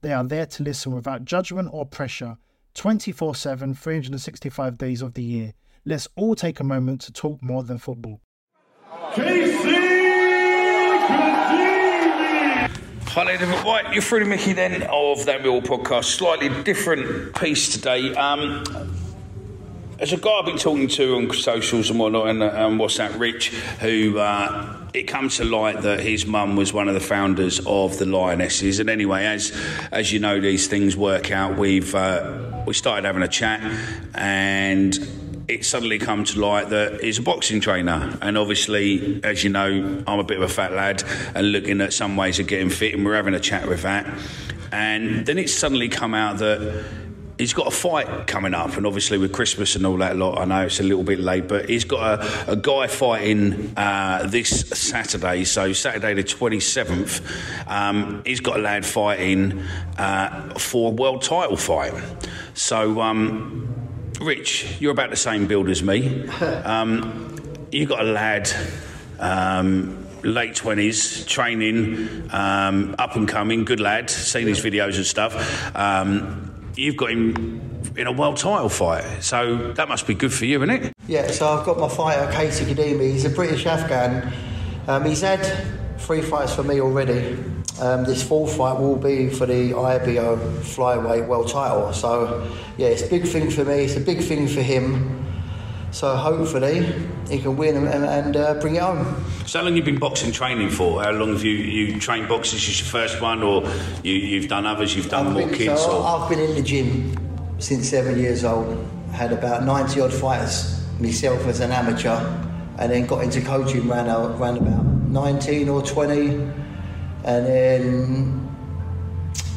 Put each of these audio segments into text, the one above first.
They are there to listen without judgment or pressure, 24/7, 365 days of the year. Let's all take a moment to talk more than football. Hi there, David White. You're through to Mickey then of that Millwall podcast. Slightly different piece today. There's a guy I've been talking to on socials and whatnot, and what's that, Rich, who... it comes to light that his mum was one of the founders of the Lionesses. And anyway, as you know, these things work out. We started having a chat, and it suddenly come to light that he's a boxing trainer. And obviously, as you know, I'm a bit of a fat lad and looking at some ways of getting fit, and we're having a chat with that. And then it's suddenly come out that he's got a fight coming up, and obviously with Christmas and all that lot, I know it's a little bit late, but he's got a guy fighting this Saturday, so Saturday the 27th, he's got a lad fighting for a world title fight. So, Rich, you're about the same build as me. You've got a lad... late 20s, training, up and coming, good lad, seen his videos and stuff. You've got him in a world title fight, so that must be good for you, isn't it? Yeah, so I've got my fighter, Kaisy Khademi. He's a British Afghan. He's had 3 fights for me already. This 4th fight will be for the IBO flyweight world title. So, yeah, it's a big thing for me. It's a big thing for him. So hopefully he can win and bring it home. So how long have you been boxing training for? How long have you trained boxing? Is this your first one, or you've done others? You've done more kids? So, or? I've been in the gym since 7 years old. Had about 90 odd fighters myself as an amateur, and then got into coaching around about 19 or 20, and then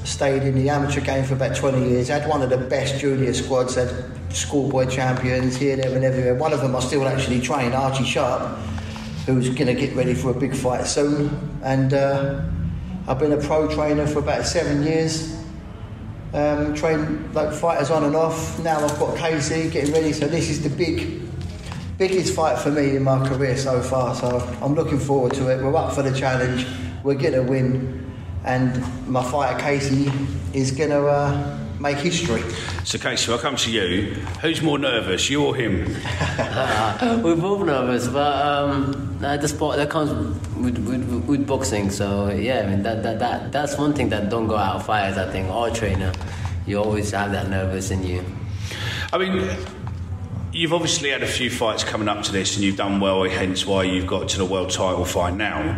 stayed in the amateur game for about 20 years. Had one of the best junior squads, had schoolboy champions here, there and everywhere. One of them I still actually train, Archie Sharp, who's going to get ready for a big fight soon. And I've been a pro trainer for about 7 years. Trained like fighters on and off. Now I've got Kaisy getting ready, so this is the biggest fight for me in my career so far. So I'm looking forward to it. We're up for the challenge. We're going to win. And my fighter, Kaisy, is going to make history. So, Kaisy, I'll come to you. Who's more nervous, you or him? We're both nervous, but the sport that comes with boxing. So, yeah, I mean, that's one thing that don't go out of fighters, I think, or trainer. You always have that nervous in you. I mean... You've obviously had a few fights coming up to this, and you've done well, hence why you've got to the world title fight now.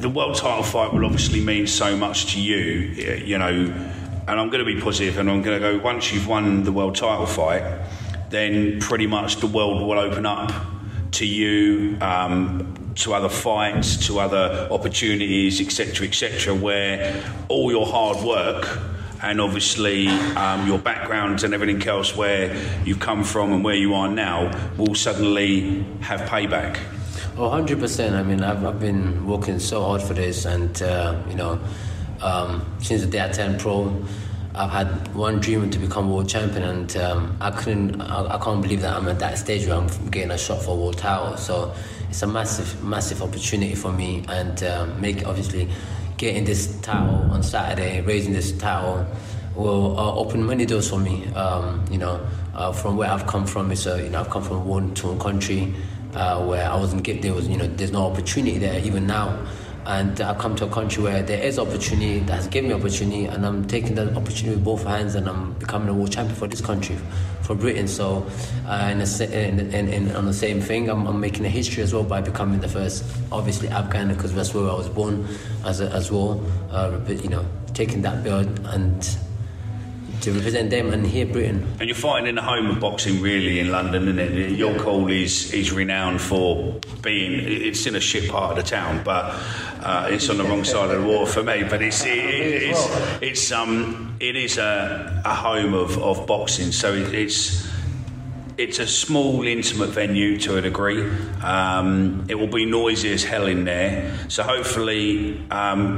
The world title fight will obviously mean so much to you, you know, and I'm going to be positive, and I'm going to go, once you've won the world title fight, then pretty much the world will open up to you, to other fights, to other opportunities, etc., where all your hard work and obviously your background and everything else, where you've come from and where you are now, will suddenly have payback. 100%. I mean, I've been working so hard for this, and since the day I turned pro, I've had one dream to become world champion, and I can't believe that I'm at that stage where I'm getting a shot for world title. So it's a massive opportunity for me, and obviously getting this title on Saturday, raising this title will open many doors for me. From where I've come from, I've come from a war-torn country where I wasn't get there was there's no opportunity there even now, and I've come to a country where there is opportunity that has given me opportunity, and I'm taking that opportunity with both hands, and I'm becoming a world champion for this country, for Britain. So, and on the same thing, I'm making a history as well by becoming the first, obviously Afghan, because that's where I was born, taking that belt and to represent them and here Britain. And you're fighting in the home of boxing, really, in London, isn't it? York Hall is renowned for being, it's in a shit part of the town, but it's on the wrong side of the water for me. But it is a home of boxing, so it's a small, intimate venue to a degree. It will be noisy as hell in there. So hopefully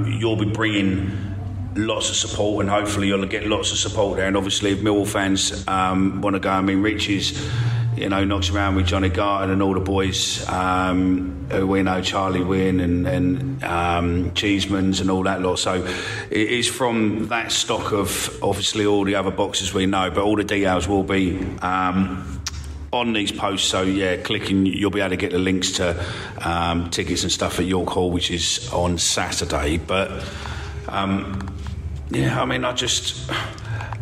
you'll be bringing lots of support, and hopefully you'll get lots of support there. And obviously, if Millwall fans want to go, Richie's, knocks around with Johnny Garten and all the boys who we know, Charlie Wynn and Cheesemans and all that lot. So it is from that stock of obviously all the other boxers we know, but all the details will be on these posts. So clicking, you'll be able to get the links to tickets and stuff at York Hall, which is on Saturday. But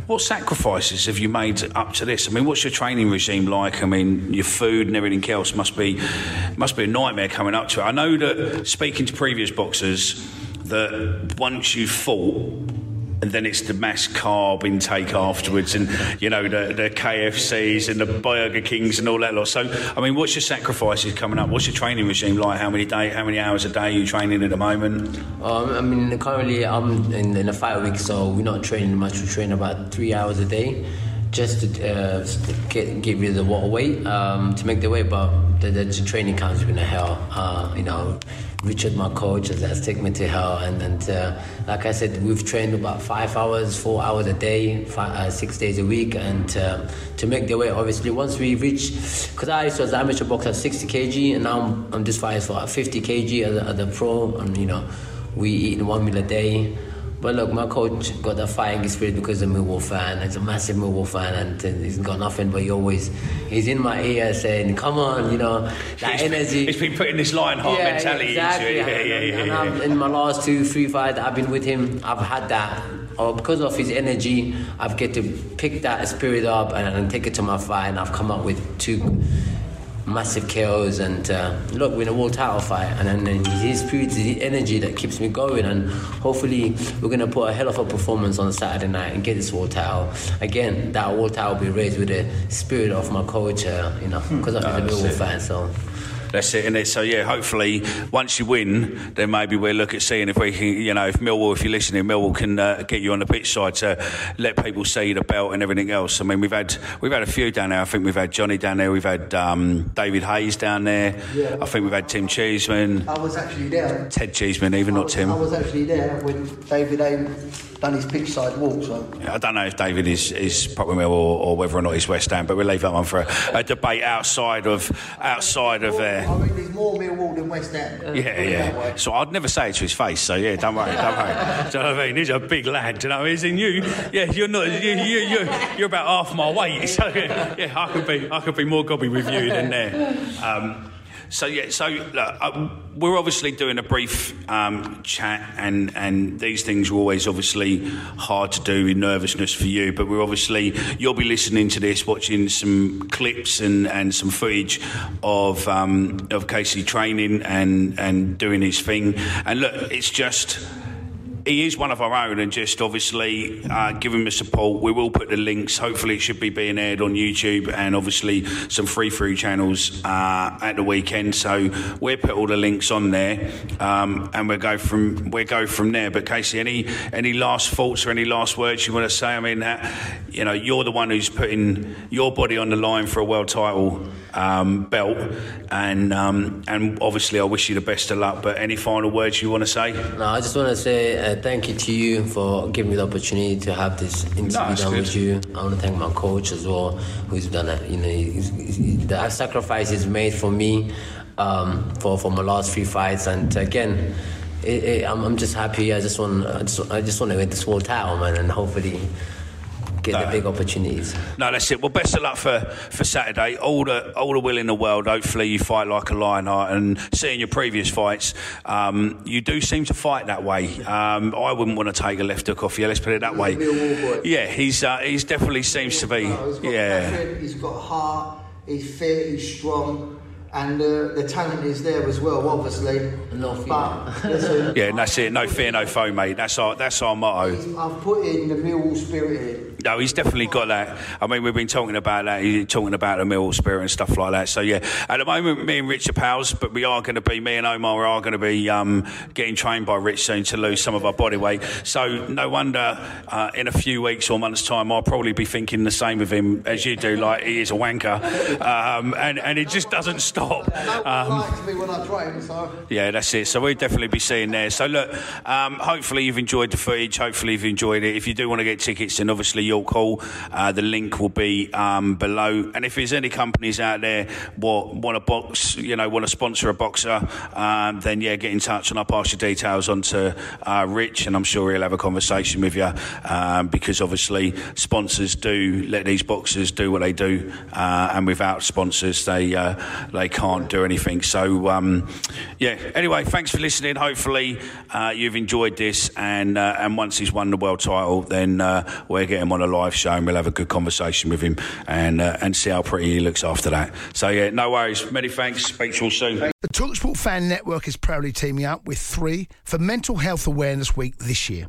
what sacrifices have you made up to this? What's your training regime like? Your food and everything else must be a nightmare coming up to it. I know that, speaking to previous boxers, that once you fall, and then it's the mass carb intake afterwards, and the KFCs and the Burger Kings and all that lot. So, what's your sacrifices coming up? What's your training regime like? How many hours a day are you training at the moment? Currently I'm in a 5 week, so we're not training much. We train about 3 hours a day, just to get rid of the water weight, to make the weight. But the training camps have been a hell. Richard, my coach, has taken me to hell. And like I said, we've trained about 5 hours, 4 hours a day, 6 days a week. And to make the weight, obviously, once we reach, because I used to, as an amateur boxer, 60 kg, and now I'm just fighting for 50 kg as a pro. And, we eat one meal a day. But look, my coach got that fighting spirit because he's a Millwall fan. He's a massive Millwall fan, and he's got nothing. But he's in my ear saying, "Come on, that energy." He's been putting this Lionheart mentality into it. And in my last 2-3 fights I've been with him, I've had that. Because of his energy, I've get to pick that spirit up and take it to my fight, and I've come up with 2 massive KOs, and look, we're in a world title fight, and his spirit, his energy that keeps me going, and hopefully we're going to put a hell of a performance on Saturday night and get this world title. Again, that world title will be raised with the spirit of my coach, because I'm a Millwall fan, so... That's it, isn't it? So, hopefully, once you win, then maybe we'll look at seeing if we can, if Millwall, if you're listening, Millwall can get you on the pitch side to let people see the belt and everything else. We've had a few down there. I think we've had Johnny down there. We've had David Hayes down there. Yeah, I think we've had Tim Cheesman. I was actually there. Ted Cheesman, not Tim. I was actually there when David Hayes done his pitchside walk. So I don't know if David is Poplar or whether or not he's West Ham, but we'll leave that one for a debate outside of there. I mean, there's more Millwall than West Ham. Yeah. So I'd never say it to his face. So don't worry. Do you know what I mean? He's a big lad. Do you know what I mean? And you, you're not. You're about half my weight. So I could be more gobby with you than there. We're obviously doing a brief chat, and these things are always obviously hard to do with nervousness for you, but we're obviously, you'll be listening to this, watching some clips and some footage of Kaisy training and doing his thing. And look, it's just... He is one of our own, and just obviously give him the support. We will put the links. Hopefully it should be being aired on YouTube and obviously some free channels at the weekend. So we'll put all the links on there, and we'll go from there. But Kaisy, any last thoughts or any last words you want to say? You're the one who's putting your body on the line for a world title belt, and obviously I wish you the best of luck. But any final words you want to say? No, I just want to say thank you to you for giving me the opportunity to have this interview with you. I want to thank my coach as well, who's done it. The sacrifice is made for me for my last 3 fights, and again, I'm just happy. I just want to win this world title, man, and hopefully getting the big opportunities. No, that's it. Well, best of luck for Saturday. All the will in the world. Hopefully you fight like a lionheart. And seeing your previous fights, you do seem to fight that way. I wouldn't want to take a left hook off you. Let's put it that way. Yeah, he's definitely seems to be. Yeah, he's got heart. He's fit. He's strong. And the talent is there as well, obviously. No fear. But, yeah, and that's it. No fear, no foe, mate. That's our motto. I've put in the Millwall spirit in. No, he's definitely got that. I mean, we've been talking about that. He's talking about the Millwall spirit and stuff like that. So, yeah, at the moment, me and Rich are pals, but me and Omar are going to be getting trained by Rich soon to lose some of our body weight. So, no wonder in a few weeks or months' time, I'll probably be thinking the same of him as you do, like he is a wanker. And it just doesn't stop. Yeah, that's it. So we'll definitely be seeing there. So look, hopefully you've enjoyed the footage. Hopefully you've enjoyed it. If you do want to get tickets, then obviously York Hall, the link will be below. And if there's any companies out there want to sponsor a boxer, then yeah, get in touch and I'll pass your details on to Rich, and I'm sure he'll have a conversation with you, because obviously sponsors do let these boxers do what they do, and without sponsors they can't do anything. So anyway, thanks for listening. Hopefully you've enjoyed this, and once he's won the world title, then we'll get him on a live show and we'll have a good conversation with him and see how pretty he looks after that. So yeah, no worries, many thanks, speak to you all soon. The TalkSport Fan Network is proudly teaming up with 3 for Mental Health Awareness Week this year.